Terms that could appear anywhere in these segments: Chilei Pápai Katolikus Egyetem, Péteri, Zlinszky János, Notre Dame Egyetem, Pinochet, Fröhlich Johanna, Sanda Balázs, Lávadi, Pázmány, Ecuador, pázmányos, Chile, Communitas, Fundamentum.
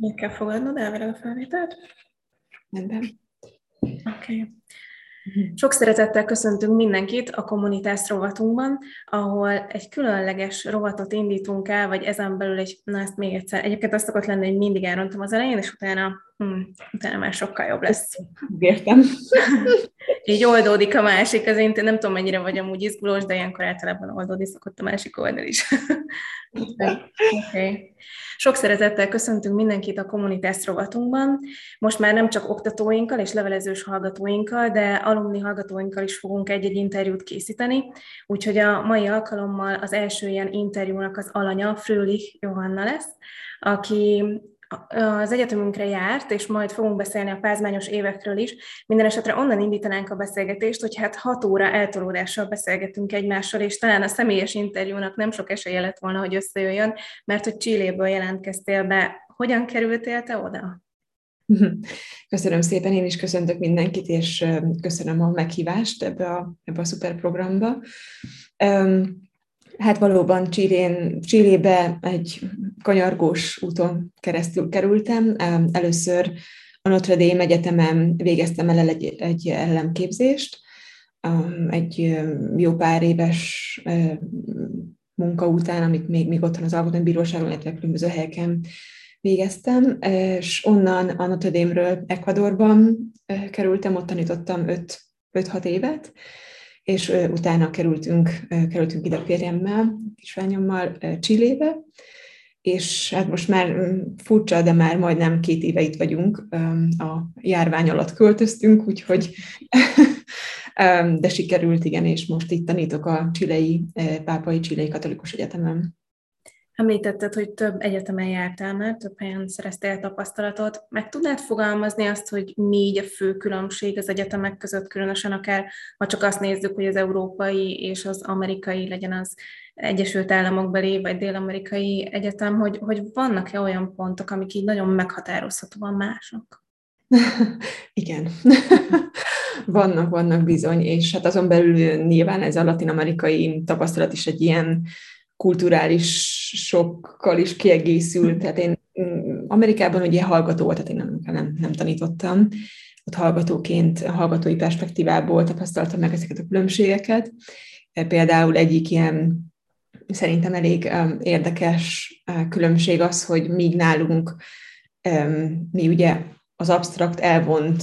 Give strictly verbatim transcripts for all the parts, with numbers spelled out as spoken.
Meg kell fogadnod el veled a felvételt? Rendben. Oké. Okay. Sok szeretettel köszöntünk mindenkit a Communitas rovatunkban, ahol egy különleges rovatot indítunk el, vagy ezen belül egy, na ezt még egyszer, egyébként azt szokott lenni, hogy mindig elrontom az elején, és utána, hm, utána már sokkal jobb lesz. Értem. Így oldódik a másik, az én nem tudom mennyire vagy amúgy izgulós, de ilyenkor általában oldódni szokott a másik oldal is. Okay. Sok szeretettel köszöntünk mindenkit a Communitas rovatunkban. Most már nem csak oktatóinkkal és levelezős hallgatóinkkal, de alumni hallgatóinkkal is fogunk egy-egy interjút készíteni, úgyhogy a mai alkalommal az első ilyen interjúnak az alanya Fröhlich Johanna lesz, aki az egyetemünkre járt, és majd fogunk beszélni a pázmányos évekről is. Minden esetre onnan indítanánk a beszélgetést, hogy hát hat óra eltolódással beszélgetünk egymással, és talán a személyes interjúnak nem sok esélye lett volna, hogy összejöjjön, mert hogy Chiléből jelentkeztél be. Hogyan kerültél te oda? Köszönöm szépen, én is köszöntök mindenkit, és köszönöm a meghívást ebbe a, ebbe a szuperprogramba. Hát valóban Chilén, Chilébe egy kanyargós úton keresztül kerültem. Először a Notre Dame Egyetemen végeztem el egy, egy ellemképzést, egy jó pár éves munka után, amit még, még otthon az Alkotmánybíróságon, illetve különböző helyeken végeztem, és onnan a Notre Dame-ről Ecuadorban kerültem, ott tanítottam öt-hat évet, és utána kerültünk, kerültünk ide férjemmel, kislányommal Chilébe, és hát most már furcsa, de már majdnem két éve itt vagyunk, a járvány alatt költöztünk, úgyhogy de sikerült, igen, és most itt tanítok a Chilei Pápai Chilei Katolikus Egyetemen. Említetted, hogy több egyetemen jártál már, több helyen szereztél tapasztalatot. Meg tudnád fogalmazni azt, hogy mi így a fő különbség az egyetemek között, különösen akár, ha csak azt nézzük, hogy az európai és az amerikai, legyen az Egyesült Államokbeli vagy dél-amerikai egyetem, hogy, hogy vannak-e olyan pontok, amik így nagyon meghatározhatóan mások? Igen. Vannak, vannak bizony, és hát azon belül nyilván ez a latin-amerikai tapasztalat is egy ilyen kulturális sokkal is kiegészült. Tehát én Amerikában ugye hallgató volt, tehát én nem, nem, nem tanítottam. Ott hallgatóként, hallgatói perspektívából tapasztaltam meg ezeket a különbségeket. Például egyik ilyen szerintem elég érdekes különbség az, hogy míg nálunk mi ugye az absztrakt elvont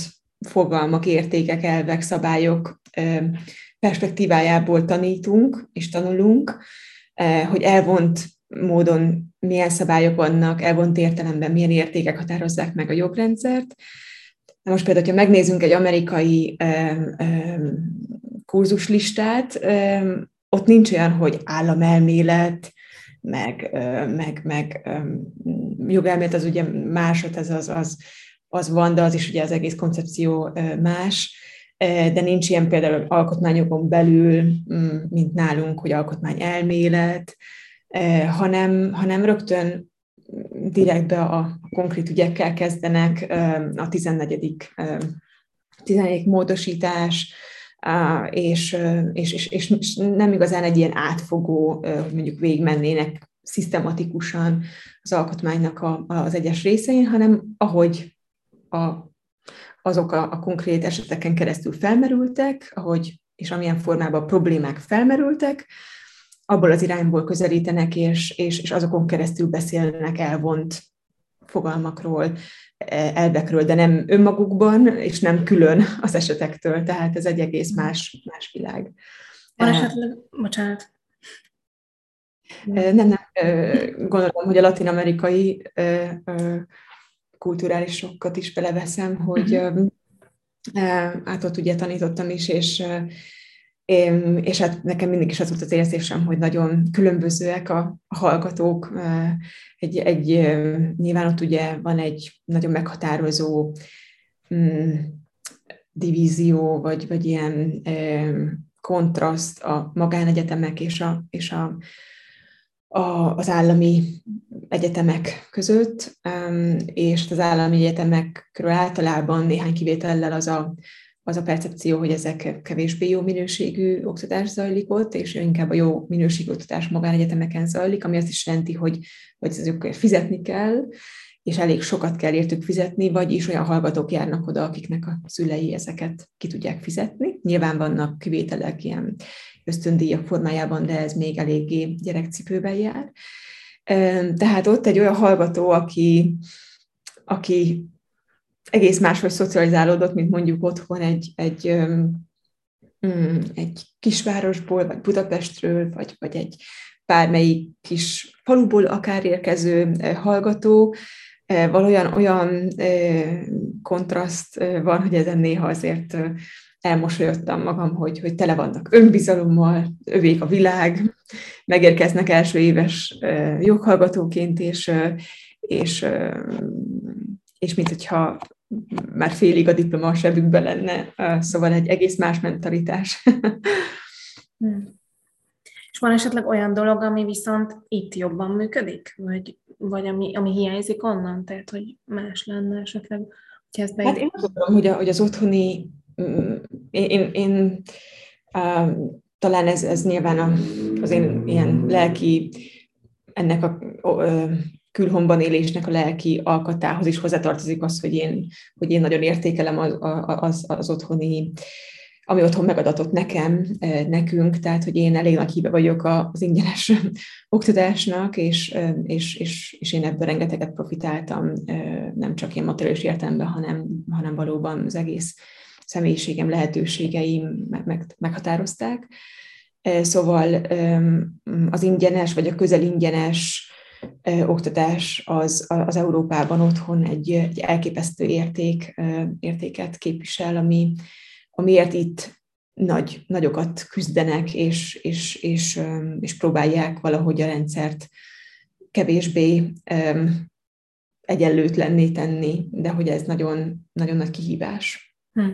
fogalmak, értékek, elvek, szabályok perspektívájából tanítunk és tanulunk, hogy elvont módon milyen szabályok vannak, elvont értelemben milyen értékek határozzák meg a jogrendszert. Na most például, ha megnézzünk egy amerikai kurzuslistát, ott nincs olyan, hogy államelmélet, meg, meg, meg jogelmélet, az ugye más, ez az, az, az van, de az is ugye az egész koncepció más, de nincs ilyen például alkotmányokon belül, mint nálunk, hogy alkotmányelmélet, hanem, hanem rögtön direktbe a konkrét ügyekkel kezdenek, a tizennegyedik módosítás, és, és, és, és nem igazán egy ilyen átfogó, hogy mondjuk végigmennének szisztematikusan az alkotmánynak a, az egyes részein, hanem ahogy a azok a, a konkrét eseteken keresztül felmerültek, ahogy és amilyen formában problémák felmerültek, abból az irányból közelítenek, és, és, és azokon keresztül beszélnek elvont fogalmakról, elvekről, de nem önmagukban, és nem külön az esetektől, tehát ez egy egész más, más világ. Van esetleg, bocsánat. Nem, nem, gondolom, hogy a latin-amerikai kulturálisokat is beleveszem, hogy uh-huh. át ott ugye tanítottam is, és, és hát nekem mindig is az volt az érzésem, hogy nagyon különbözőek a hallgatók. Egy, egy, nyilván ott ugye van egy nagyon meghatározó um, divízió, vagy, vagy ilyen um, kontraszt a magánegyetemek és a, és a A, az állami egyetemek között, és az állami egyetemekről általában néhány kivétellel az a, az a percepció, hogy ezek kevésbé jó minőségű oktatás zajlik ott, és inkább a jó minőségű oktatás magánegyetemeken zajlik, ami azt is jelenti, hogy, hogy ezeket fizetni kell, és elég sokat kell értük fizetni, vagyis olyan hallgatók járnak oda, akiknek a szülei ezeket ki tudják fizetni. Nyilván vannak kivételek ilyen ösztöndíjak formájában, de ez még eléggé gyerekcipőben jár. Tehát ott egy olyan hallgató, aki, aki egész máshogy szocializálódott, mint mondjuk otthon egy, egy, egy kisvárosból, vagy Budapestről, vagy, vagy egy bármelyik kis faluból akár érkező hallgató, valójában olyan kontraszt van, hogy ezen néha azért elmosolyodtam magam, hogy, hogy tele vannak önbizalommal, övék a világ, megérkeznek első éves joghallgatóként, és, és, és mint hogyha már félig a diploma a sebükben lenne, szóval egy egész más mentalitás. És van esetleg olyan dolog, ami viszont itt jobban működik? Vagy, vagy ami, ami hiányzik onnan? Tehát, hogy más lenne esetleg? Hogy ezt be... Hát én tudom, hogy, a, hogy az otthoni... Én, én, én á, talán ez, ez nyilván a, az én ilyen lelki, ennek a ö, külhomban élésnek a lelki alkatához is hozzátartozik az, hogy én, hogy én nagyon értékelem az, az, az otthoni, ami otthon megadatott nekem, nekünk, tehát, hogy én elég nagy híve vagyok az ingyenes oktatásnak, és, és, és, és én ebből rengeteget profitáltam, nem csak én materiális értelemben, hanem, hanem valóban az egész személyiségem, lehetőségeim meghatározták. Szóval az ingyenes, vagy a közel ingyenes oktatás az, az Európában otthon egy, egy elképesztő érték, értéket képvisel, ami, amiért itt nagy, nagyokat küzdenek, és, és, és, és próbálják valahogy a rendszert kevésbé egyenlőtlenné tenni, de hogy ez nagyon, nagyon nagy kihívás. Hm.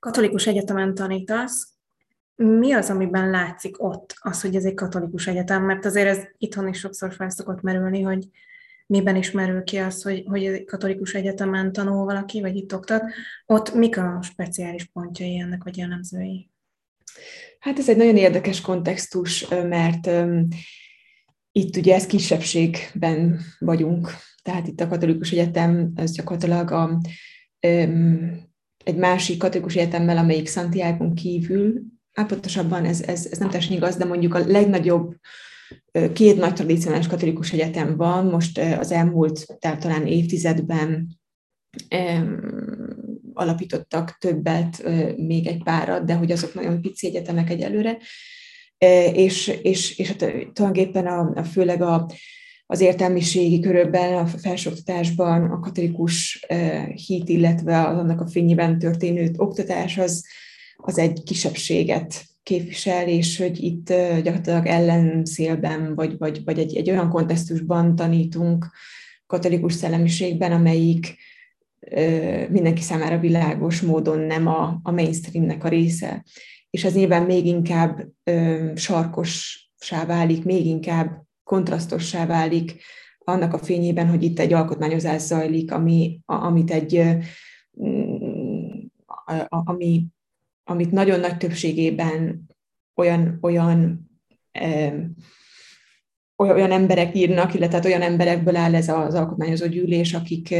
Katolikus egyetemen tanítasz. Mi az, amiben látszik ott az, hogy ez egy katolikus egyetem? Mert azért ez itthon is sokszor fel szokott merülni, hogy miben ismerül ki az, hogy, hogy egy katolikus egyetemen tanul valaki, vagy itt oktat. Ott mik a speciális pontjai ennek, vagy jellemzői? Hát ez egy nagyon érdekes kontextus, mert um, itt ugye ez kisebbségben vagyunk. Tehát itt a katolikus egyetem, ez gyakorlatilag a... Um, egy másik katolikus egyetemmel, amelyik Santiago-n kívül, pontosabban ez, ez, ez nem teljesen igaz, de mondjuk a legnagyobb, két nagy tradicionális katolikus egyetem van, most az elmúlt, tehát talán évtizedben em, alapítottak többet, még egy párat, de hogy azok nagyon pici egyetemek egyelőre, e, és, és, és tulajdonképpen a, a főleg a az értelmiségi körökben, a felsőoktatásban a katolikus hit, illetve annak a fényében történő oktatás az, az egy kisebbséget képvisel, és hogy itt gyakorlatilag ellenszélben, vagy, vagy, vagy egy, egy olyan kontextusban tanítunk katolikus szellemiségben, amelyik mindenki számára világos módon nem a, a mainstreamnek a része. És ez nyilván még inkább sarkossá válik, még inkább kontrasztossá válik annak a fényében, hogy itt egy alkotmányozás zajlik, ami, amit, egy, ami, amit nagyon nagy többségében olyan, olyan, olyan emberek írnak, illetve olyan emberekből áll ez az alkotmányozó gyűlés, akik,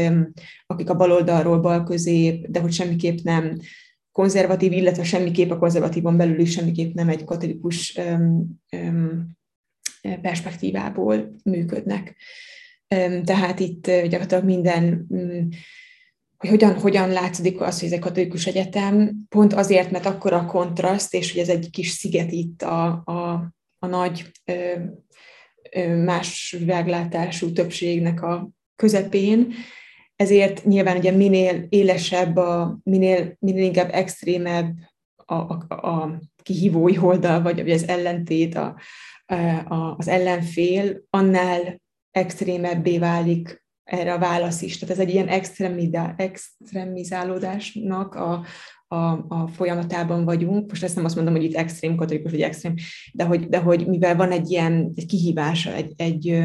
akik a baloldalról balközép, de hogy semmiképp nem konzervatív, illetve semmiképp a konzervatívon belül is semmiképp nem egy katolikus perspektívából működnek. Tehát itt gyakorlatilag minden, hogy hogyan, hogyan látszik az, hogy ez egy katolikus egyetem, pont azért, mert akkora a kontraszt, és hogy ez egy kis sziget itt a, a, a nagy más világlátású többségnek a közepén, ezért nyilván ugye minél élesebb, a, minél, minél inkább extrémebb a, a, a kihívói oldal, vagy az ellentét, a az ellenfél, annál extrémebbé válik erre a válasz is. Tehát ez egy ilyen extremizálódásnak a, a, a folyamatában vagyunk. Most ezt nem azt mondom, hogy itt extrém katolikus, vagy extrém, de hogy, de hogy mivel van egy ilyen egy kihívása, egy, egy,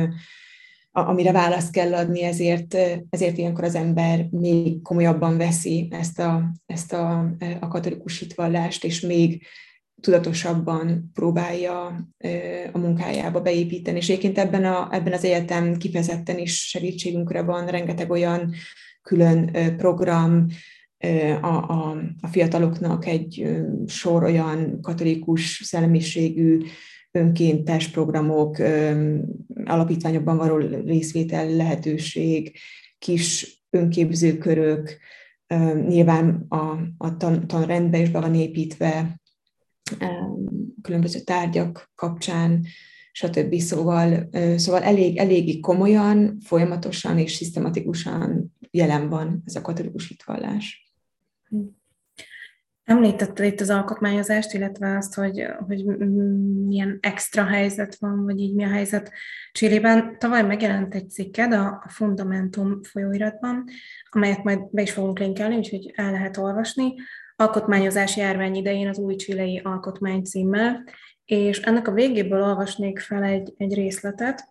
amire választ kell adni, ezért, ezért ilyenkor az ember még komolyabban veszi ezt a, ezt a, a katolikus hitvallást, és még tudatosabban próbálja a munkájába beépíteni. És egyébként ebben, a, ebben az egyetem kifejezetten is segítségünkre van, rengeteg olyan külön program, a, a, a fiataloknak egy sor olyan katolikus szellemiségű önkéntes programok, alapítványokban való részvétel lehetőség, kis önképzőkörök, nyilván a, a tan, tanrendbe is be van építve, különböző tárgyak kapcsán, stb. Szóval, szóval elég, eléggé komolyan, folyamatosan és szisztematikusan jelen van ez a katolikus hitvallás. Említetted itt az alkotmányozást, illetve azt, hogy, hogy milyen extra helyzet van, vagy így mi a helyzet Chilében. Tavaly megjelent egy cikked a Fundamentum folyóiratban, amelyet majd be is fogunk linkelni, úgyhogy el lehet olvasni. Alkotmányozás járvány idején az új chilei alkotmány címmel, és ennek a végéből olvasnék fel egy, egy részletet,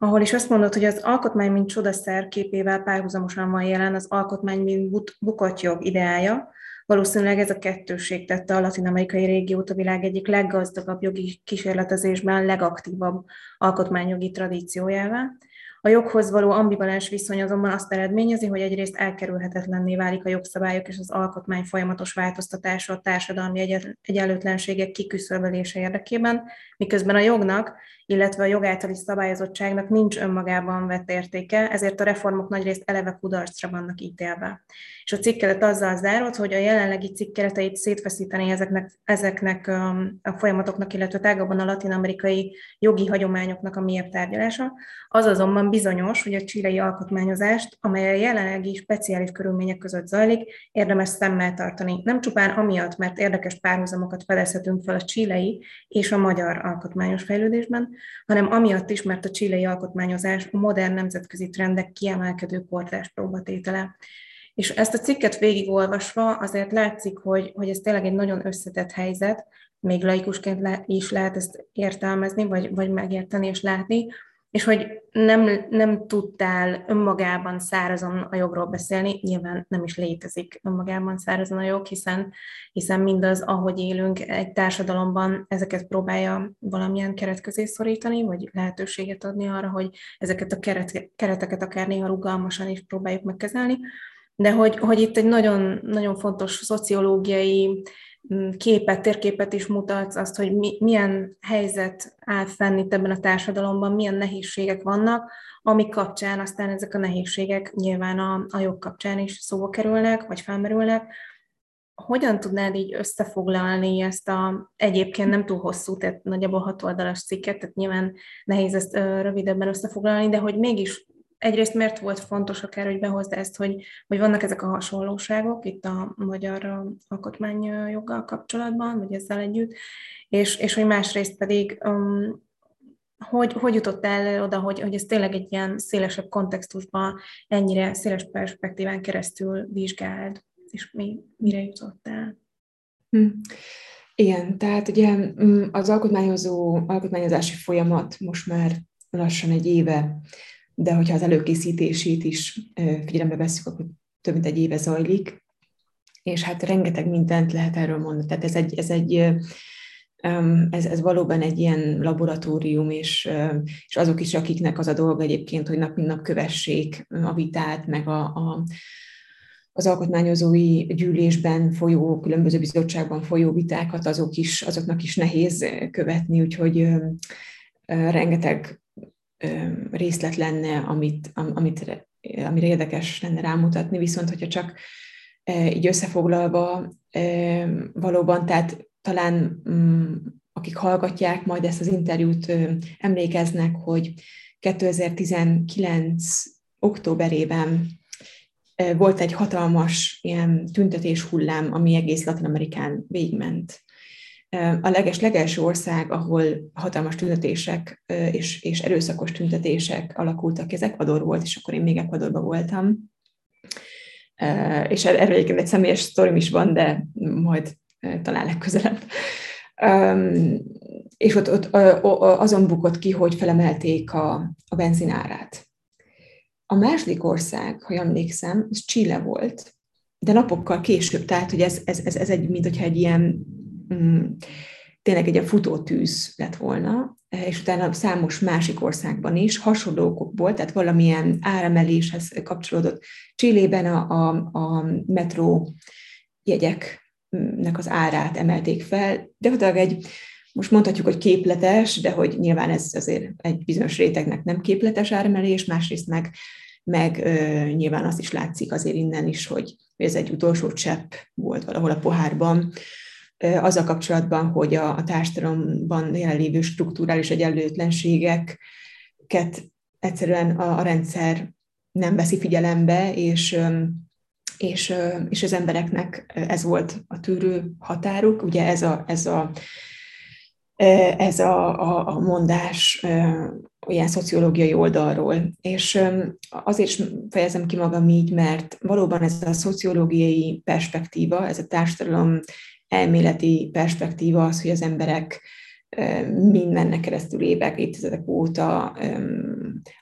ahol is azt mondod, hogy az alkotmány mint csodaszer képével párhuzamosan van jelen az alkotmány mint but, bukott jog ideája. Valószínűleg ez a kettőség tette a latin-amerikai régiót a világ egyik leggazdagabb jogi kísérletezésben legaktívabb alkotmányjogi tradíciójává. A joghoz való ambivalens viszony azonban azt eredményezi, hogy egyrészt elkerülhetetlenné válik a jogszabályok és az alkotmány folyamatos változtatása a társadalmi egyen- egyenlőtlenségek kiküszöbölése érdekében, miközben a jognak, illetve a jog általi szabályozottságnak nincs önmagában vett értéke, ezért a reformok nagyrészt eleve kudarcra vannak ítélve. És a cikkedet azzal zárod, hogy a jelenlegi cikkereteit szétfeszíteni ezeknek, ezeknek a folyamatoknak, illetve tágabban a latin-amerikai jogi hagyományoknak a mélyebb tárgyalása, az azonban bizonyos, hogy a chilei alkotmányozást, amely a jelenlegi speciális körülmények között zajlik, érdemes szemmel tartani. Nem csupán amiatt, mert érdekes párhuzamokat fedezhetünk fel a chilei és a magyar alkotmányos fejlődésben, hanem amiatt is, mert a chilei alkotmányozás a modern nemzetközi trendek kiemelkedő kortárs próbatétele. És ezt a cikket végigolvasva azért látszik, hogy, hogy ez tényleg egy nagyon összetett helyzet, még laikusként le, is lehet ezt értelmezni, vagy, vagy megérteni és látni, és hogy nem, nem tudtál önmagában szárazon a jogról beszélni, nyilván nem is létezik önmagában szárazon a jog, hiszen, hiszen mindaz, ahogy élünk egy társadalomban, ezeket próbálja valamilyen keret közé szorítani, vagy lehetőséget adni arra, hogy ezeket a keret, kereteket akár néha rugalmasan is próbáljuk megkezelni, de hogy, hogy itt egy nagyon, nagyon fontos szociológiai képet, térképet is mutatsz, azt, hogy mi, milyen helyzet áll fenn itt ebben a társadalomban, milyen nehézségek vannak, amik kapcsán aztán ezek a nehézségek nyilván a, a jog kapcsán is szóba kerülnek, vagy felmerülnek. Hogyan tudnád így összefoglalni ezt a egyébként nem túl hosszú, tehát nagyjából hat oldalas cikket, tehát nyilván nehéz ezt rövidebben összefoglalni, de hogy mégis egyrészt miért volt fontos akár, hogy behozd ezt, hogy, hogy vannak ezek a hasonlóságok itt a magyar alkotmányjoggal kapcsolatban, vagy ezzel együtt, és, és hogy másrészt pedig um, hogy, hogy jutottál el oda, hogy, hogy ez tényleg egy ilyen szélesebb kontextusban, ennyire széles perspektíván keresztül vizsgáld, és mi, mire jutottál? Hm. Igen, tehát ugye az alkotmányozó, alkotmányozási folyamat most már lassan egy éve, de hogyha az előkészítését is figyelembe veszük, akkor több mint egy éve zajlik, és hát rengeteg mindent lehet erről mondani. Tehát ez, egy, ez, egy, ez, ez valóban egy ilyen laboratórium, és, és azok is, akiknek az a dolga egyébként, hogy nap mint nap kövessék a vitát, meg a, a, az alkotmányozói gyűlésben folyó, különböző bizottságban folyó vitákat, azok is, azoknak is nehéz követni, úgyhogy rengeteg részlet lenne, amit, amit, amire érdekes lenne rámutatni, viszont hogyha csak így összefoglalva valóban, tehát talán akik hallgatják majd ezt az interjút, emlékeznek, hogy kétezer-tizenkilenc októberében volt egy hatalmas ilyen tüntetés hullám, ami egész Latin-Amerikán végment. A leges-legelső ország, ahol hatalmas tüntetések és, és erőszakos tüntetések alakultak, ez Ecuador volt, és akkor én még Ecuadorban voltam. És erről egyébként egy személyes sztorim is van, de majd talán legközelebb. És ott, ott azon bukott ki, hogy felemelték a, a benzinárát. A második ország, ha emlékszem, ez Chile volt, de napokkal később, tehát hogy ez, ez, ez egy, mintha egy ilyen tényleg egy a futótűz lett volna, és utána számos másik országban is hasonló okokból, tehát valamilyen áremeléshez kapcsolódott. Chilében a, a, a metró jegyeknek az árát emelték fel, de egy, most mondhatjuk, hogy képletes, de hogy nyilván ez azért egy bizonyos rétegnek nem képletes áremelés, másrészt meg, meg ö, nyilván azt is látszik azért innen is, hogy ez egy utolsó csepp volt valahol a pohárban, azzal kapcsolatban, hogy a, a társadalomban jelenlévő strukturális egyenlőtlenségeket egyszerűen a, a rendszer nem veszi figyelembe, és, és, és az embereknek ez volt a tűrő határuk. Ugye ez a, ez a, ez a, a, a mondás ilyen szociológiai oldalról. És azért fejezem ki magam így, mert valóban ez a szociológiai perspektíva, ez a társadalom elméleti perspektíva az, hogy az emberek mind mennek keresztül évek, évtizedek óta,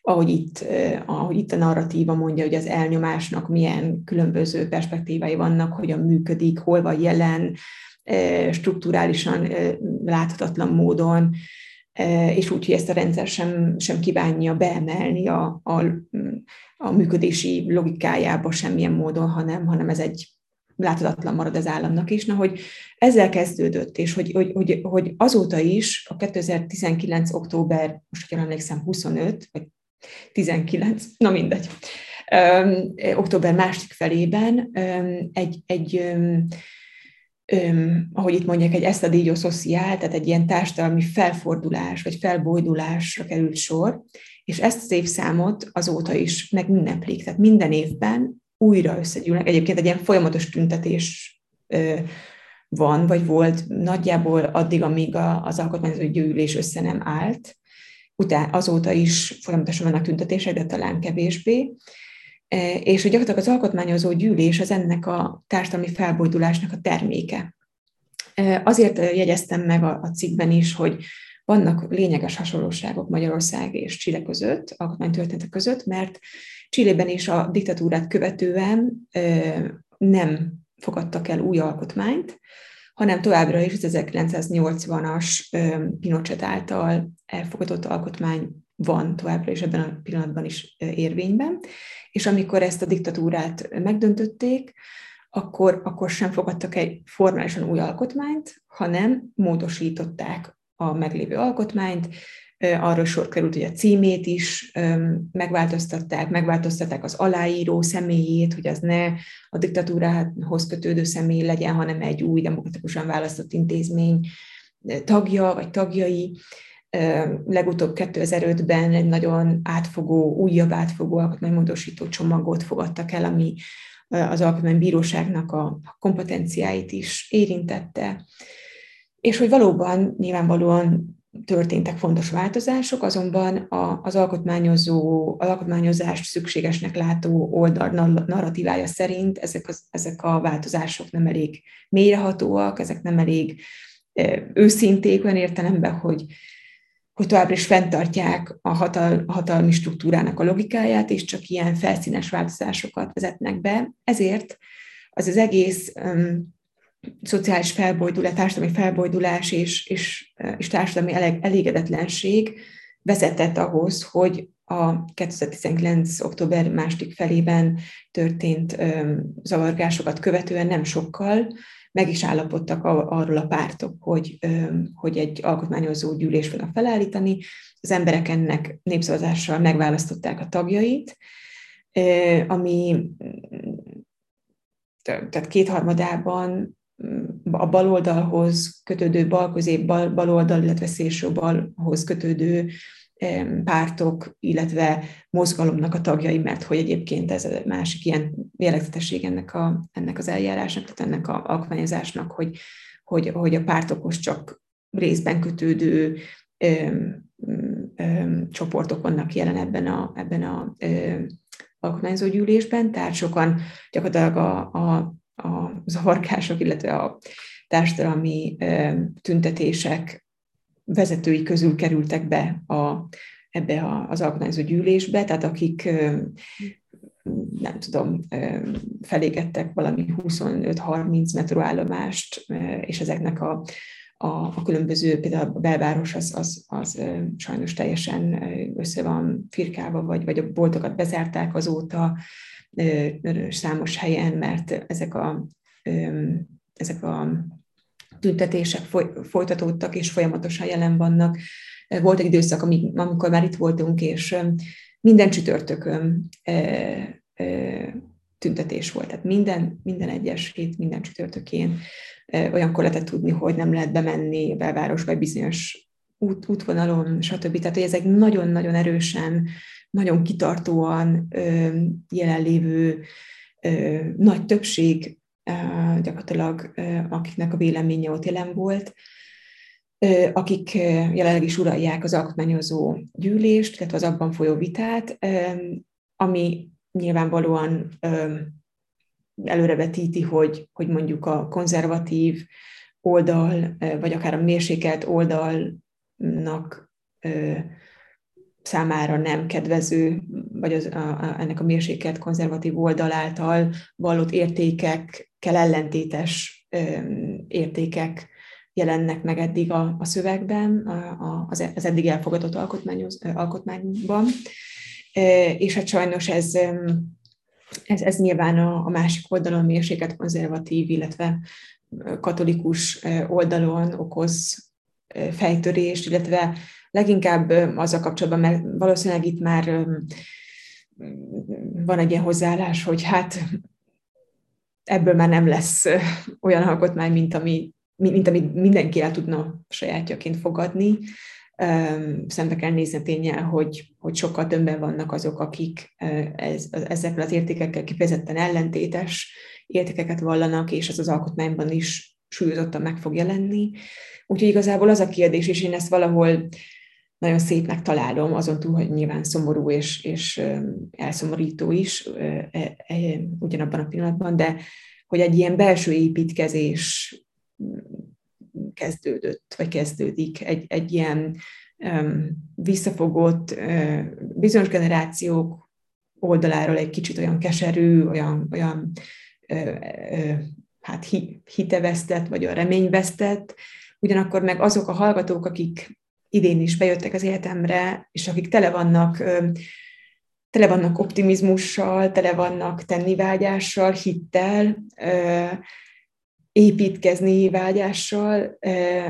ahogy itt, ahogy itt a narratíva mondja, hogy az elnyomásnak milyen különböző perspektívái vannak, hogyan működik, hol van jelen, strukturálisan láthatatlan módon, és úgy, hogy ezt a rendszer sem, sem kívánja beemelni a, a, a működési logikájába semmilyen módon, hanem, hanem ez egy láthatatlan marad az államnak is, na, hogy ezzel kezdődött, és hogy, hogy, hogy, hogy azóta is, a kétezer-tizenkilenc. október, most hogy emlékszem, huszonöt, vagy tizenkilenc, na mindegy, öm, október másik felében öm, egy, egy öm, öm, ahogy itt mondják, egy esztadígyó szociál, tehát egy ilyen társadalmi felfordulás, vagy felbojdulásra került sor, és ezt az évszámot azóta is megünneplik, tehát minden évben újra összegyűlnek. Egyébként egy ilyen folyamatos tüntetés van, vagy volt nagyjából addig, amíg az alkotmányozó gyűlés össze nem állt. Utána azóta is folyamatosan vannak tüntetések, de talán kevésbé. És hogy gyakorlatilag az alkotmányozó gyűlés az ennek a társadalmi felbojdulásnak a terméke. Azért jegyeztem meg a cikkben is, hogy vannak lényeges hasonlóságok Magyarország és Chile között, alkotmánytörténetek között, mert Chilében is a diktatúrát követően nem fogadtak el új alkotmányt, hanem továbbra is az ezerkilencszáznyolcvanas Pinochet által elfogadott alkotmány van továbbra is ebben a pillanatban is érvényben, és amikor ezt a diktatúrát megdöntötték, akkor, akkor sem fogadtak egy formálisan új alkotmányt, hanem módosították a meglévő alkotmányt. Arról sor került, hogy a címét is megváltoztatták, megváltoztatták az aláíró személyét, hogy az ne a diktatúrához kötődő személy legyen, hanem egy új demokratikusan választott intézmény tagja vagy tagjai. Legutóbb kétezer-ötben egy nagyon átfogó, újabb átfogó alkotmánymódosító csomagot fogadtak el, ami az alkotmánybíróságnak a kompetenciáit is érintette. És hogy valóban nyilvánvalóan történtek fontos változások, azonban az alkotmányozó, az alkotmányozást szükségesnek látó oldal narratívája szerint ezek, az, ezek a változások nem elég mélyrehatóak, ezek nem elég őszinték olyan értelemben, hogy, hogy továbbra is fenntartják a hatal, hatalmi struktúrának a logikáját, és csak ilyen felszínes változásokat vezetnek be. Ezért az az egész szociális felbojdulás, társadalmi felbojdulás és, és, és társadalmi elégedetlenség vezetett ahhoz, hogy a kétezer-tizenkilenc. október második felében történt zavargásokat követően nem sokkal meg is állapodtak arról a pártok, hogy, hogy egy alkotmányozó gyűlés fognak felállítani. Az emberek ennek népszavazással megválasztották a tagjait, ami tehát kétharmadában a baloldalhoz kötődő, balközép baloldal, illetve szélső balhoz kötődő pártok, illetve mozgalomnak a tagjai, mert hogy egyébként ez a másik ilyen jellegzetesség ennek, a, ennek az eljárásnak, tehát ennek az alkotmányozásnak, hogy, hogy, hogy a pártokhoz csak részben kötődő öm, öm, csoportok vannak jelen ebben a, ebben a öm, alkotmányozó gyűlésben, tehát sokan gyakorlatilag a, a a zavargások, illetve a társadalmi tüntetések vezetői közül kerültek be a, ebbe az alkotmányozó gyűlésbe, tehát akik nem tudom, felégettek valami huszonöt-harminc metróállomást, és ezeknek a, a, a különböző, például a belváros az, az, az sajnos teljesen össze van firkálva, vagy, vagy a boltokat bezárták azóta számos helyen, mert ezek a, ezek a tüntetések folytatódtak, és folyamatosan jelen vannak. Volt egy időszak, amikor már itt voltunk, és minden csütörtökön tüntetés volt. Tehát minden, minden egyes hét, minden csütörtökén olyankor lehetett tudni, hogy nem lehet bemenni a belvárosba egy bizonyos út, útvonalon, stb. Tehát, hogy ezek nagyon-nagyon erősen, nagyon kitartóan jelenlévő nagy többség gyakorlatilag, akiknek a véleménye ott jelen volt, akik jelenleg is uralják az alkotmányozó gyűlést, illetve az abban folyó vitát, ami nyilvánvalóan előrevetíti, hogy, hogy mondjuk a konzervatív oldal, vagy akár a mérsékelt oldalnak számára nem kedvező, vagy az, a, a, ennek a mérsékelt konzervatív oldal által vallott értékekkel ellentétes értékek jelennek meg eddig a, a szövegben, a, az, az eddig elfogadott alkotmányban. És hát sajnos ez, ez, ez nyilván a, a másik oldalon, mérsékelt konzervatív, illetve katolikus oldalon okoz fejtörést, illetve leginkább azzal kapcsolatban, mert valószínűleg itt már van egy ilyen hozzáállás, hogy hát ebből már nem lesz olyan alkotmány, mint ami, mint amit mindenki el tudna sajátjaként fogadni. Szembe kell nézni a ténnyel, hogy, hogy sokkal többen vannak azok, akik ez, ezekkel az értékekkel kifejezetten ellentétes értékeket vallanak, és ez az alkotmányban is súlyozottan meg fog jelenni. Úgyhogy igazából az a kérdés, és én ezt valahol nagyon szépnek találom, azon túl, hogy nyilván szomorú és, és elszomorító is ugyanabban a pillanatban, de hogy egy ilyen belső építkezés kezdődött, vagy kezdődik egy, egy ilyen um, visszafogott, uh, bizonyos generációk oldaláról egy kicsit olyan keserű, olyan, olyan uh, uh, hát hitevesztett, vagy olyan reményvesztett, ugyanakkor meg azok a hallgatók, akik idén is bejöttek az egyetemre, és akik tele vannak, uh, tele vannak optimizmussal, tele vannak tennivágyással, hittel, uh, építkezni vágyással,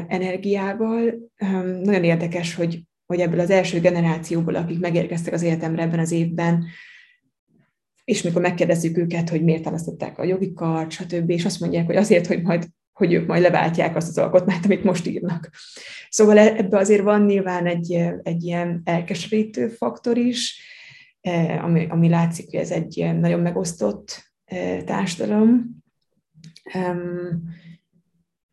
energiával. Nagyon érdekes, hogy, hogy ebből az első generációból, akik megérkeztek az egyetemre ebben az évben, és mikor megkérdezzük őket, hogy miért választották a jogi kart, stb., és azt mondják, hogy azért, hogy, majd, hogy ők majd leváltják azt az alkotmányt, amit most írnak. Szóval ebben azért van nyilván egy, egy ilyen elkeserítő faktor is, ami, ami látszik, hogy ez egy nagyon megosztott társadalom. Um,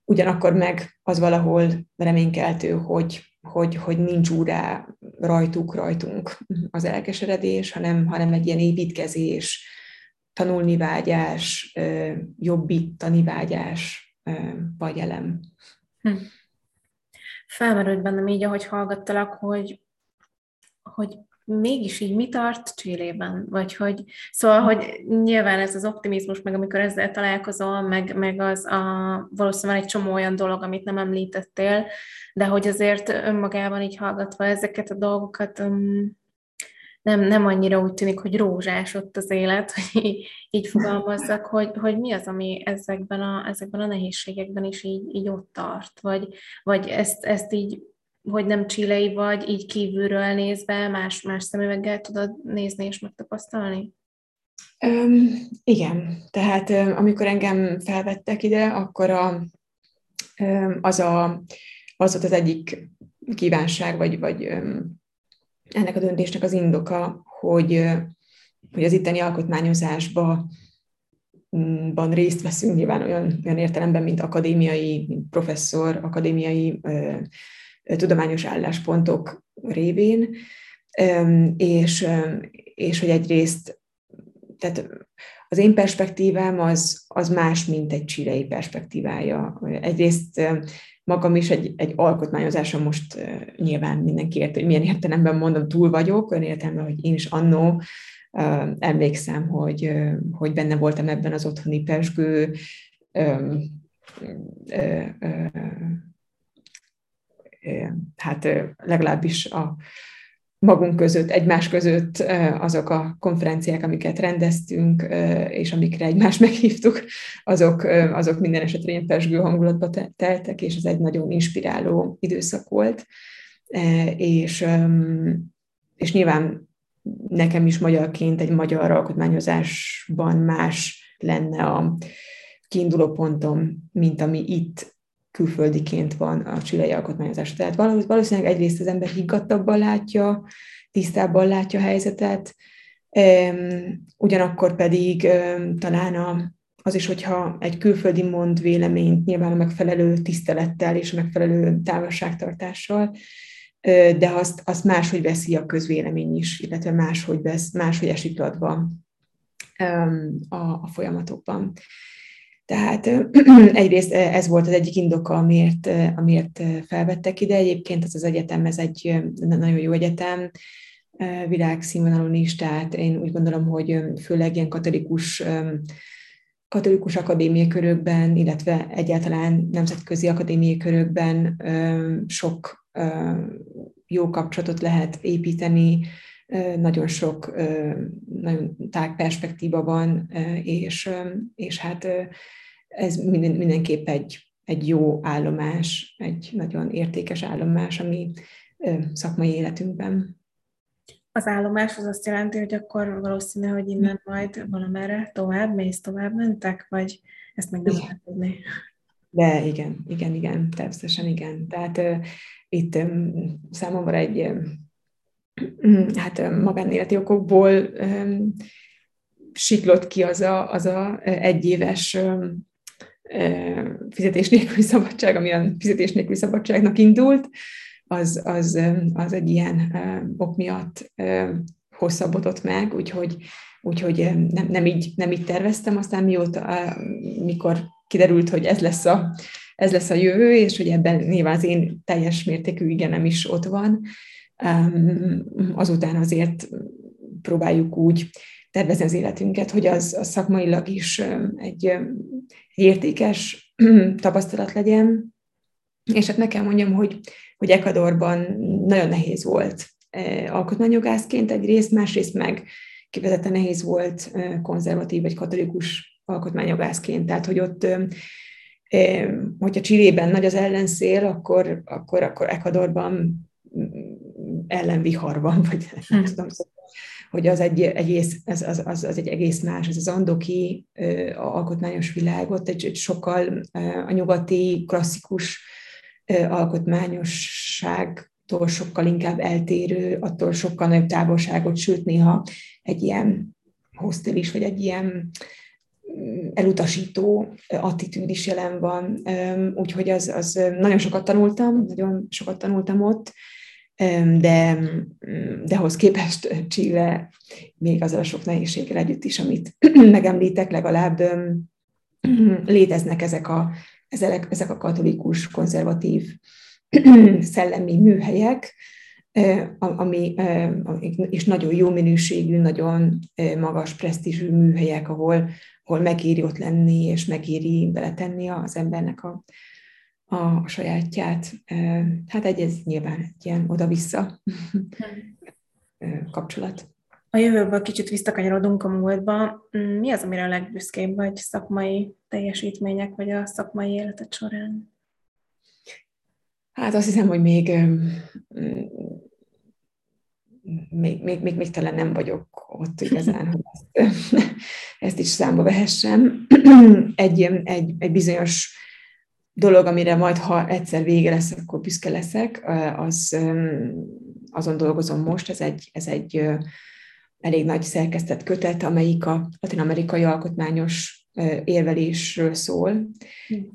ugyanakkor meg az valahol reménykeltő, hogy, hogy, hogy nincs úrá rajtuk, rajtunk az elkeseredés, hanem, hanem egy ilyen építkezés, tanulni vágyás, jobbítani vágyás vagy elem. Hm. Felmerült bennem így, ahogy hallgattalak, hogy, hogy mégis így mi tart Chilében? Vagy hogy, szóval, hogy nyilván ez az optimizmus, meg amikor ezzel találkozol, meg, meg az a, valószínűleg egy csomó olyan dolog, amit nem említettél, de hogy azért önmagában így hallgatva ezeket a dolgokat nem, nem annyira úgy tűnik, hogy rózsás ott az élet, hogy így, így fogalmazzak, hogy, hogy mi az, ami ezekben a, ezekben a nehézségekben is így, így ott tart, vagy, vagy ezt, ezt így hogy nem chilei vagy, így kívülről nézve, más, más szemüveggel tudod nézni és megtapasztalni? Um, igen. Tehát um, amikor engem felvettek ide, akkor a, um, az, a, az ott az egyik kívánság, vagy, vagy um, ennek a döntésnek az indoka, hogy, hogy az itteni alkotmányozásba ban részt veszünk, nyilván olyan, olyan értelemben, mint akadémiai, mint professzor, akadémiai uh, tudományos álláspontok révén, és, és hogy egyrészt, tehát az én perspektívám az, az más, mint egy chilei perspektívája. Egyrészt magam is egy, egy alkotmányozáson most nyilván mindenki ért, hogy milyen értelemben mondom, túl vagyok, olyan értelemben, hogy én is annó emlékszem, hogy, hogy benne voltam ebben az otthoni pezsgő, hát legalábbis a magunk között, egymás között azok a konferenciák, amiket rendeztünk, és amikre egymást meghívtuk, azok, azok minden esetre ilyen pezsgő hangulatba teltek, és ez egy nagyon inspiráló időszak volt. És, és nyilván nekem is magyarként egy magyar alkotmányozásban más lenne a kiinduló pontom, mint ami itt külföldiként van a chilei alkotmányozás. Tehát valószínűleg egyrészt az ember higgadtabban látja, tisztábban látja a helyzetet, ugyanakkor pedig talán az is, hogyha egy külföldi mond véleményt nyilván a megfelelő tisztelettel és megfelelő távolságtartással, de azt, azt máshogy veszi a közvélemény is, illetve máshogy, vesz, máshogy esik adva a, a folyamatokban. Tehát egyrészt ez volt az egyik indoka, amiért, amiért felvettek ide. Egyébként ez az egyetem, ez egy nagyon jó egyetem, világszínvonalon is, tehát én úgy gondolom, hogy főleg ilyen katolikus, katolikus akadémiai körökben, illetve egyáltalán nemzetközi akadémiai körökben sok jó kapcsolatot lehet építeni, nagyon sok nagyon tág perspektíva van, és, és hát ez minden, mindenképp egy, egy jó állomás, egy nagyon értékes állomás a mi szakmai életünkben. Az állomás az azt jelenti, hogy akkor valószínű, hogy innen majd valamerre tovább, mész tovább mentek, vagy ezt meg nem lehet tudni? De igen, igen, igen, természetesen igen. Tehát uh, itt um, számomra egy um, hát magánéleti okokból um, siklott ki az a, az a egyéves um, um, fizetés nélküli szabadság, ami a fizetés nélküli szabadságnak indult, az, az, um, az egy ilyen um, ok miatt um, hosszabbodott meg, úgyhogy, úgyhogy um, nem, nem, így, nem így terveztem, aztán mióta, um, mikor kiderült, hogy ez lesz a, ez lesz a jövő, és hogy ebben nyilván az én teljes mértékű igenem is ott van. Azután azért próbáljuk úgy tervezni az életünket, hogy az, az szakmailag is egy, egy értékes tapasztalat legyen. És hát meg kell mondjam, hogy, hogy Ecuadorban nagyon nehéz volt alkotmányjogászként egyrészt, másrészt meg kifejezetten nehéz volt konzervatív vagy katolikus alkotmányjogászként. Tehát, hogy ott, hogyha Chilében nagy az ellenszél, akkor, akkor, akkor Ecuadorban ellenvihar van, vagy nem hmm. tudom, hogy az egy egész, az, az, az, az egy egész más, ez az andoki alkotmányos világot, egy, egy sokkal a nyugati, klasszikus alkotmányosságtól sokkal inkább eltérő, attól sokkal nagyobb távolságot, sőt néha egy ilyen hosztilis, vagy egy ilyen elutasító attitűd is jelen van, úgyhogy az, az nagyon sokat tanultam, nagyon sokat tanultam ott, de, de ahhoz képest Chile még azzal a sok nehézséggel együtt is, amit megemlítek, legalább léteznek ezek a, ezek a katolikus, konzervatív szellemi műhelyek, ami, és nagyon jó minőségű, nagyon magas presztízsű műhelyek, ahol, ahol megéri ott lenni, és megéri beletenni az embernek a, a sajátját. Hát egy, ez nyilván egy ilyen oda-vissza kapcsolat. A jövőből kicsit visszakanyarodunk a múltba. Mi az, amire a legbüszkébb vagy szakmai teljesítmények, vagy a szakmai életed során? Hát azt hiszem, hogy még, még, még, még, még talán nem vagyok ott igazán, hogy ezt, ezt is számba vehessem. Egy, egy, egy bizonyos dolog, amire majd, ha egyszer vége lesz, akkor büszke leszek, az, azon dolgozom most, ez egy, ez egy elég nagy szerkesztett kötet, amelyik a latin-amerikai alkotmányos érvelésről szól,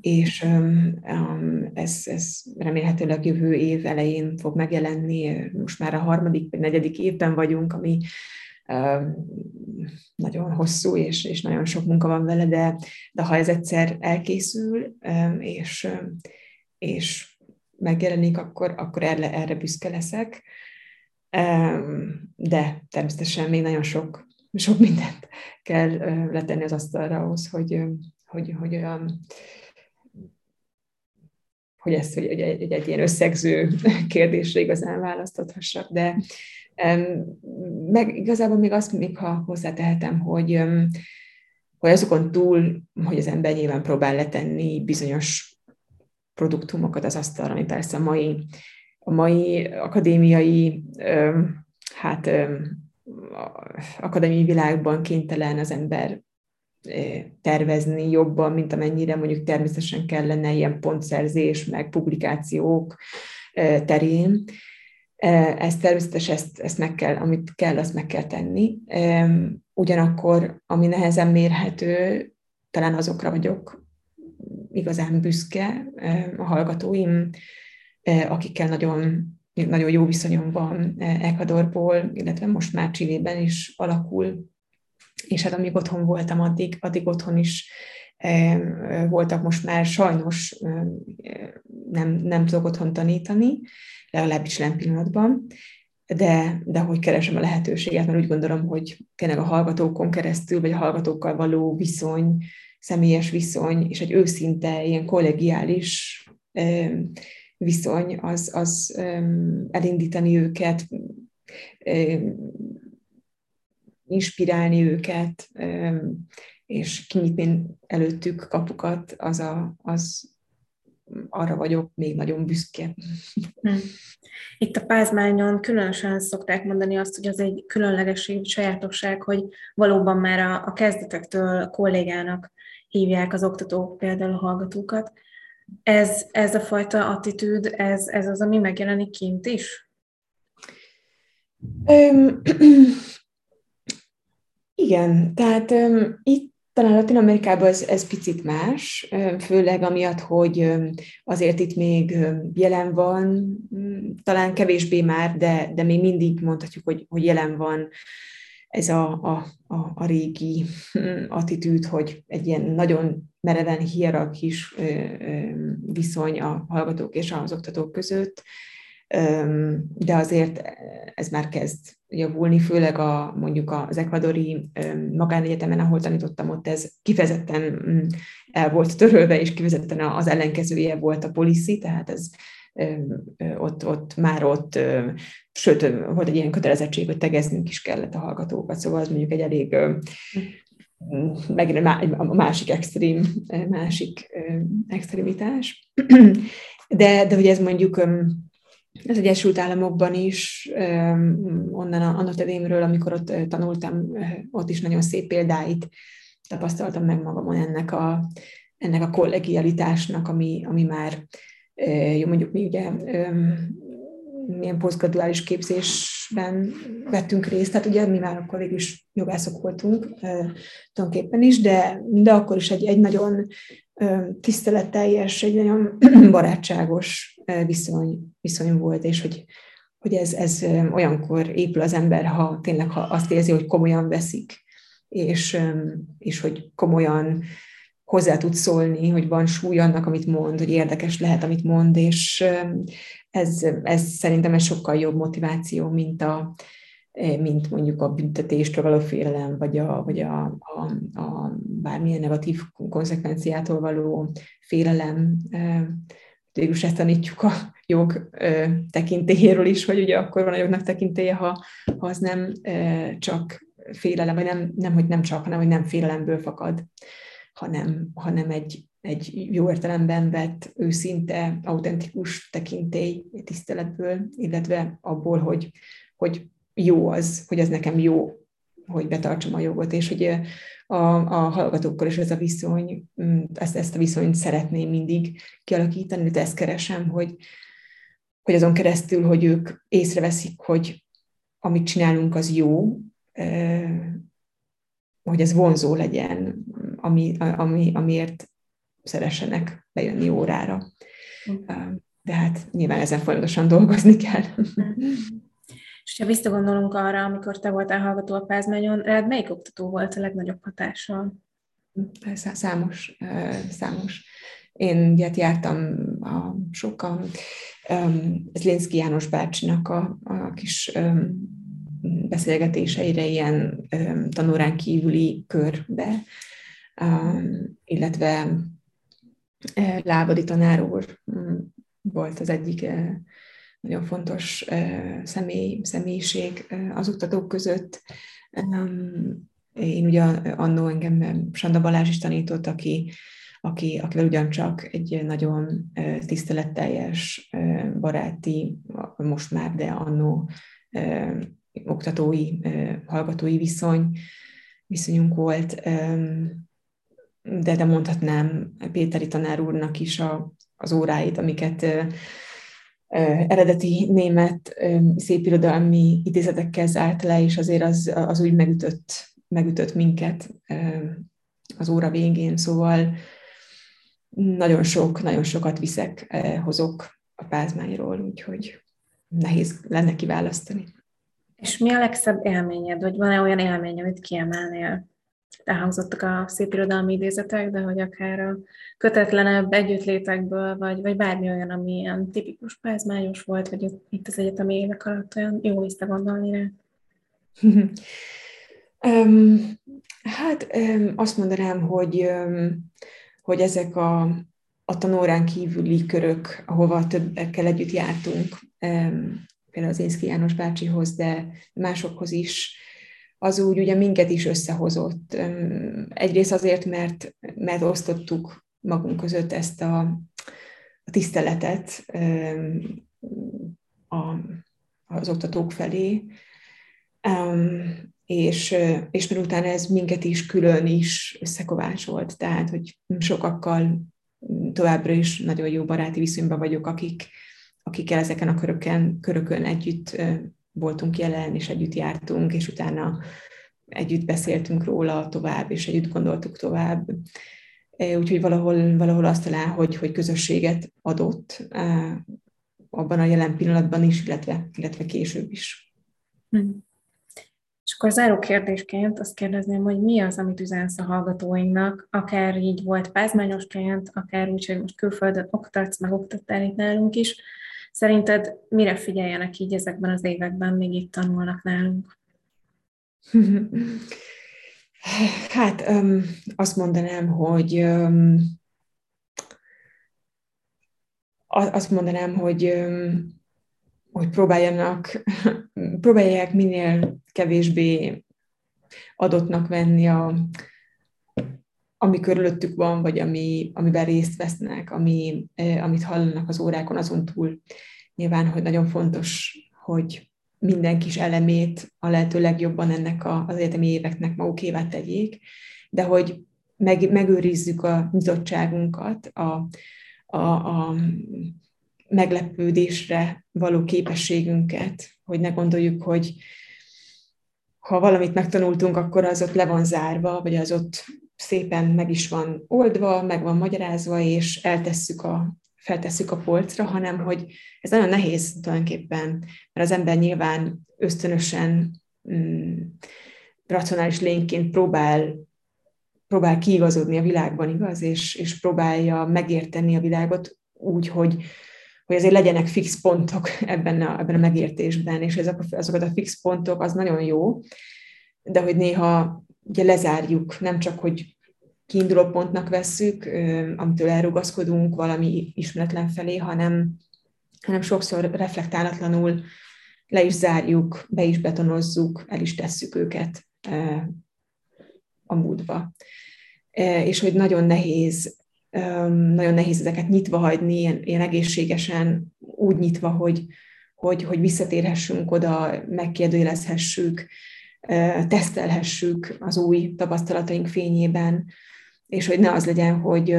és um, ez, ez remélhetőleg jövő év elején fog megjelenni, most már a harmadik vagy negyedik évben vagyunk, ami um, nagyon hosszú, és, és nagyon sok munka van vele, de, de ha ez egyszer elkészül, um, és, um, és megjelenik, akkor, akkor erre, erre büszke leszek, um, de természetesen még nagyon sok Sok mindent kell letenni az asztalra ahhoz, hogy, hogy, hogy olyan hogy ezt hogy egy, egy, egy ilyen összegző kérdésre igazán választathassak, de meg igazából még azt, még ha hozzátehetem, hogy, hogy azokon túl, hogy az ember nyilván próbál letenni bizonyos produktumokat az asztalra, ami persze a mai, a mai akadémiai, hát akadémiai világban kénytelen az ember tervezni jobban, mint amennyire mondjuk természetesen kellene ilyen pontszerzés, meg publikációk terén. Ez természetesen, ezt, ezt meg kell, amit kell, azt meg kell tenni. Ugyanakkor, ami nehezen mérhető, talán azokra vagyok igazán büszke, a hallgatóim, akikkel nagyon, nagyon jó viszonyom van Ecuadorból, illetve most már Chilében is alakul, és hát amíg otthon voltam, addig, addig otthon is voltak, most már sajnos nem, nem tudok otthon tanítani, legalábbis nem pillanatban, de, de hogy keresem a lehetőséget, mert úgy gondolom, hogy tényleg a hallgatókon keresztül, vagy a hallgatókkal való viszony, személyes viszony, és egy őszinte, ilyen kollegiális viszony, az, az elindítani őket, inspirálni őket, és kinyitni előttük kapukat, az, a, az arra vagyok még nagyon büszke. Itt a pázmányon különösen szokták mondani azt, hogy az egy különlegesség, sajátosság, hogy valóban már a, a kezdetektől a kollégának hívják az oktatók, például a hallgatókat. Ez, ez a fajta attitűd, ez, ez az, ami megjelenik kint is? Um, Igen, tehát um, itt talán Latin-Amerikában ez, ez picit más, főleg amiatt, hogy azért itt még jelen van, talán kevésbé már, de, de még mindig mondhatjuk, hogy, hogy jelen van ez a, a, a, a régi attitűd, hogy egy ilyen nagyon mereven hierarchis viszony a hallgatók és az oktatók között, de azért ez már kezd javulni, főleg a, mondjuk az ecuadori magánegyetemen, ahol tanítottam, ott ez kifejezetten el volt törölve, és kifejezetten az ellenkezője volt a policy, tehát ez ott, ott már ott, sőt, volt egy ilyen kötelezettség, hogy tegeznünk is kellett a hallgatókat, szóval az mondjuk egy elég, megint a másik extrém, másik extremitás, de, de hogy ez mondjuk az Egyesült Államokban is, onnan a Notre Dame-ről, amikor ott tanultam, ott is nagyon szép példáit tapasztaltam meg magamon ennek a, ennek a kollegialitásnak, ami, ami már, jó, mondjuk mi ugye milyen posztgraduális képzésben vettünk részt, tehát ugye mi már akkor végül is jogászok voltunk tulajdonképpen is, de, de akkor is egy, egy nagyon tiszteletteljes, egy nagyon barátságos viszony, viszony volt, és hogy, hogy ez, ez olyankor épül az ember, ha tényleg ha azt érzi, hogy komolyan veszik, és, és hogy komolyan hozzá tud szólni, hogy van súly annak, amit mond, hogy érdekes lehet, amit mond, és ez, ez szerintem egy sokkal jobb motiváció, mint a mint mondjuk a büntetéstől való félelem, vagy, a, vagy a, a, a bármilyen negatív konzekvenciától való félelem. Végülis ezt tanítjuk a jog tekintélyéről is, hogy ugye akkor van a jognak tekintélye, ha, ha az nem csak félelem, vagy nem, nem, hogy nem csak, hanem hogy nem félelemből fakad, hanem, hanem egy, egy jó értelemben vett, őszinte, autentikus tekintély tiszteletből, illetve abból, hogy, hogy jó az, hogy ez nekem jó, hogy betartsam a jogot, és hogy a, a hallgatókkal is ez a viszony, ezt, ezt a viszonyt szeretném mindig kialakítani, de ezt keresem, hogy, hogy azon keresztül, hogy ők észreveszik, hogy amit csinálunk, az jó, hogy ez vonzó legyen, ami, ami, amiért szeressenek bejönni órára. De hát nyilván ezen folyamatosan dolgozni kell. És ha visszagondolunk arra, amikor te voltál hallgató a pázmányon, rád melyik oktató volt a legnagyobb hatással? Számos, számos. Én ugye jártam a sokkal Zlinszky János bácsinak a, a kis beszélgetéseire ilyen tanórán kívüli körbe, illetve Lávadi tanár úr volt az egyik nagyon fontos személy, személyiség az oktatók között. Én ugye annó engem Sanda Balázs is tanított, aki, aki, akivel ugyancsak egy nagyon tiszteletteljes, baráti, most már, de annó oktatói, hallgatói viszony, viszonyunk volt, de, de mondhatnám Péteri tanár úrnak is a, az óráit, amiket eredeti német szépirodalmi idézetekkel zárt le, és azért az, az úgy megütött, megütött minket az óra végén, szóval nagyon sok, nagyon sokat viszek, hozok a pázmányról, úgyhogy nehéz lenne kiválasztani. És mi a legszebb élményed, vagy van-e olyan élmény, amit kiemelnél? Elhangzottak a szépirodalmi idézetek, de hogy akár a kötetlenebb együttlétekből, vagy, vagy bármi olyan, ami ilyen tipikus pázmányos volt, vagy itt az egyetemi évek alatt olyan jó visszagondolni rá? um, hát um, azt mondanám, hogy, um, hogy ezek a, a tanórán kívüli körök, ahova többekkel együtt jártunk, um, például az Zlinszky János bácsihoz, de másokhoz is, az úgy ugye minket is összehozott. Egyrészt azért, mert, mert osztottuk magunk között ezt a, a tiszteletet a, az oktatók felé, és, és mert utána ez minket is külön is összekovácsolt. Tehát, hogy sokakkal továbbra is nagyon jó baráti viszonyban vagyok, akik, akikkel ezeken a köröken, körökön együtt voltunk jelen, és együtt jártunk, és utána együtt beszéltünk róla tovább, és együtt gondoltuk tovább. Úgyhogy valahol, valahol azt talán, hogy, hogy közösséget adott abban a jelen pillanatban is, illetve, illetve később is. Hm. És akkor záró kérdésként azt kérdezném, hogy mi az, amit üzensz a hallgatóinknak, akár így volt pázmányosként, akár úgy, hogy most külföldön oktatsz, meg oktattál itt nálunk is. Szerinted mire figyeljenek így ezekben az években, még itt tanulnak nálunk? Hát öm, azt mondanám, hogy öm, azt mondanám, hogy, öm, hogy próbáljanak, próbálják minél kevésbé adottnak venni a, ami körülöttük van, vagy ami, amiben részt vesznek, ami, eh, amit hallanak az órákon, azon túl nyilván, hogy nagyon fontos, hogy minden kis elemét a lehető legjobban ennek a, az egyetemi éveknek magukévá tegyék, de hogy meg, megőrizzük a nyitottságunkat, a, a, a meglepődésre való képességünket, hogy ne gondoljuk, hogy ha valamit megtanultunk, akkor az ott le van zárva, vagy az ott szépen meg is van oldva, meg van magyarázva, és eltesszük a, feltesszük a polcra, hanem hogy ez nagyon nehéz tulajdonképpen, mert az ember nyilván ösztönösen, mm, racionális lényként próbál, próbál kiigazodni a világban, igaz, és, és próbálja megérteni a világot úgy, hogy, hogy azért legyenek fix pontok ebben a, ebben a megértésben, és ezek, azokat a fix pontok az nagyon jó, de hogy néha ugye lezárjuk, nem csak, hogy kiinduló pontnak vesszük, amitől elrugaszkodunk valami ismeretlen felé, hanem, hanem sokszor reflektálatlanul le is zárjuk, be is betonozzuk, el is tesszük őket a múltba. És hogy nagyon nehéz, nagyon nehéz ezeket nyitva hagyni, ilyen egészségesen úgy nyitva, hogy, hogy, hogy visszatérhessünk oda, megkérdőjelezhessük, tesztelhessük az új tapasztalataink fényében, és hogy ne az legyen, hogy,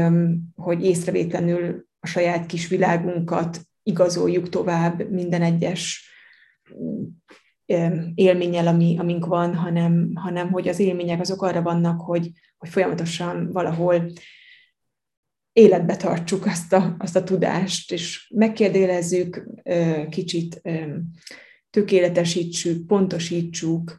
hogy észrevétlenül a saját kis világunkat igazoljuk tovább minden egyes élménnyel, ami, amink van, hanem, hanem hogy az élmények azok arra vannak, hogy, hogy folyamatosan valahol életbe tartsuk azt a, azt a tudást, és megkérdőjelezzük, kicsit tökéletesítsük, pontosítsuk,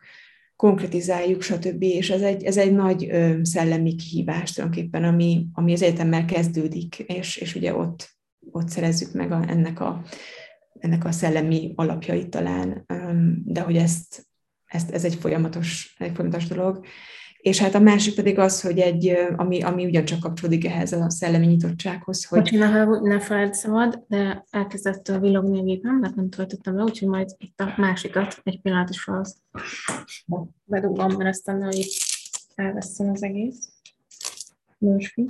konkretizáljuk, stb. És ez egy, ez egy nagy szellemi kihívás tulajdonképpen, ami, ami az egyetemmel kezdődik, és, és ugye ott, ott szerezzük meg a, ennek, a, ennek a szellemi alapjait talán, de hogy ezt, ezt, ez egy folyamatos, egy folyamatos dolog. És hát a másik pedig az, hogy egy, ami, ami ugyancsak kapcsolódik ehhez a szellemi nyitottsághoz, hogy... Bocsánat, ne feled szabad, de elkezdett villogni a gépem, mert nem töltöttem le, úgyhogy majd itt a másikat egy pillanat is felhoz bedugom, mert aztán, hogy elveszem az egész. Mősfi.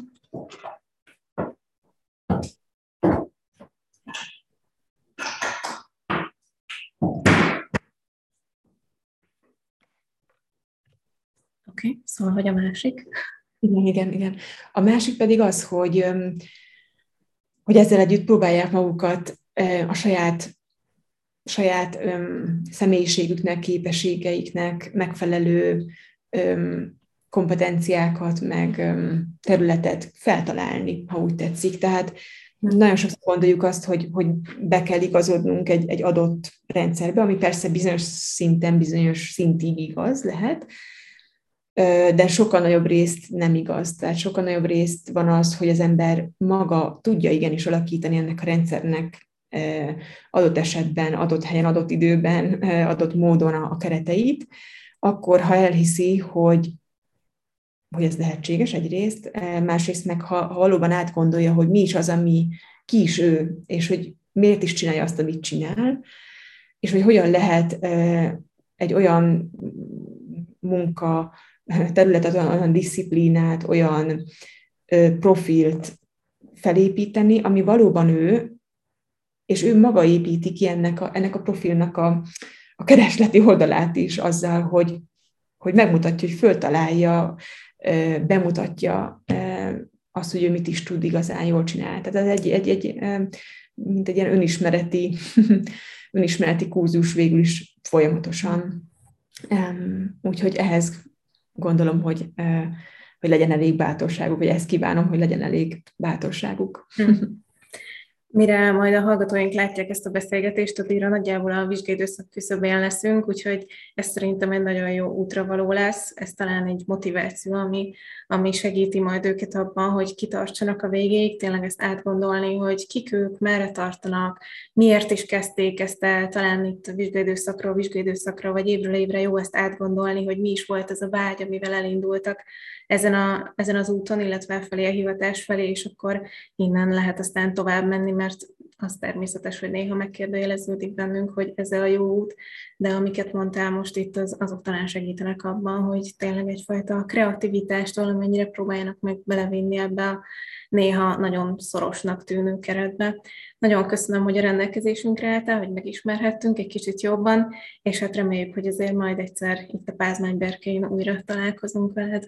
Oké, okay, szóval, hogy a másik. Igen, igen, igen. A másik pedig az, hogy, hogy ezzel együtt próbálják magukat a saját, saját személyiségüknek, képességeiknek megfelelő kompetenciákat, meg területet feltalálni, ha úgy tetszik. Tehát nagyon sokszor gondoljuk azt, hogy, hogy be kell igazodnunk egy, egy adott rendszerbe, ami persze bizonyos szinten, bizonyos szintig igaz lehet, de sokkal nagyobb részt nem igaz. Tehát sokkal nagyobb részt van az, hogy az ember maga tudja igenis alakítani ennek a rendszernek adott esetben, adott helyen, adott időben, adott módon a kereteit, akkor ha elhiszi, hogy, hogy ez lehetséges egyrészt, másrészt meg ha, ha valóban átgondolja, hogy mi is az, ami ki is ő, és hogy miért is csinálja azt, amit csinál, és hogy hogyan lehet egy olyan munka, területet, olyan, olyan disziplinát, olyan ö, profilt felépíteni, ami valóban ő, és ő maga építi ki ennek a, ennek a profilnak a, a keresleti oldalát is azzal, hogy, hogy megmutatja, hogy föltalálja, ö, bemutatja ö, azt, hogy ő mit is tud igazán jól csinálni. Tehát ez egy, egy, egy, ö, mint egy ilyen önismereti, önismereti kurzus végül is folyamatosan. Um, úgyhogy ehhez gondolom, hogy, uh, hogy legyen elég bátorságuk, vagy ezt kívánom, hogy legyen elég bátorságuk. Mire majd a hallgatóink látják ezt a beszélgetést, addigra nagyjából a vizsgaidőszak küszöbén leszünk, úgyhogy ez szerintem egy nagyon jó útra való lesz, ez talán egy motiváció, ami, ami segíti majd őket abban, hogy kitartsanak a végéig, tényleg ezt átgondolni, hogy kik ők, merre tartanak, miért is kezdték ezt el, talán itt a vizsgaidőszakról, vizsgaidőszakra, vagy évről évre jó ezt átgondolni, hogy mi is volt az a vágy, amivel elindultak ezen, a, ezen az úton, illetve felé a hivatás felé, és akkor innen lehet aztán tovább menni, mert az természetes, hogy néha megkérdőjeleződik bennünk, hogy ez a jó út, de amiket mondtál most itt, az, azok talán segítenek abban, hogy tényleg egyfajta kreativitást valamennyire próbáljanak meg belevinni ebbe a néha nagyon szorosnak tűnő keretbe. Nagyon köszönöm, hogy a rendelkezésünkre álltál, hogy megismerhettünk egy kicsit jobban, és hát reméljük, hogy azért majd egyszer itt a Pázmány berkein újra találkozunk veled.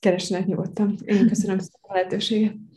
Keresnek nyugodtan. Én köszönöm szépen a lehetőséget.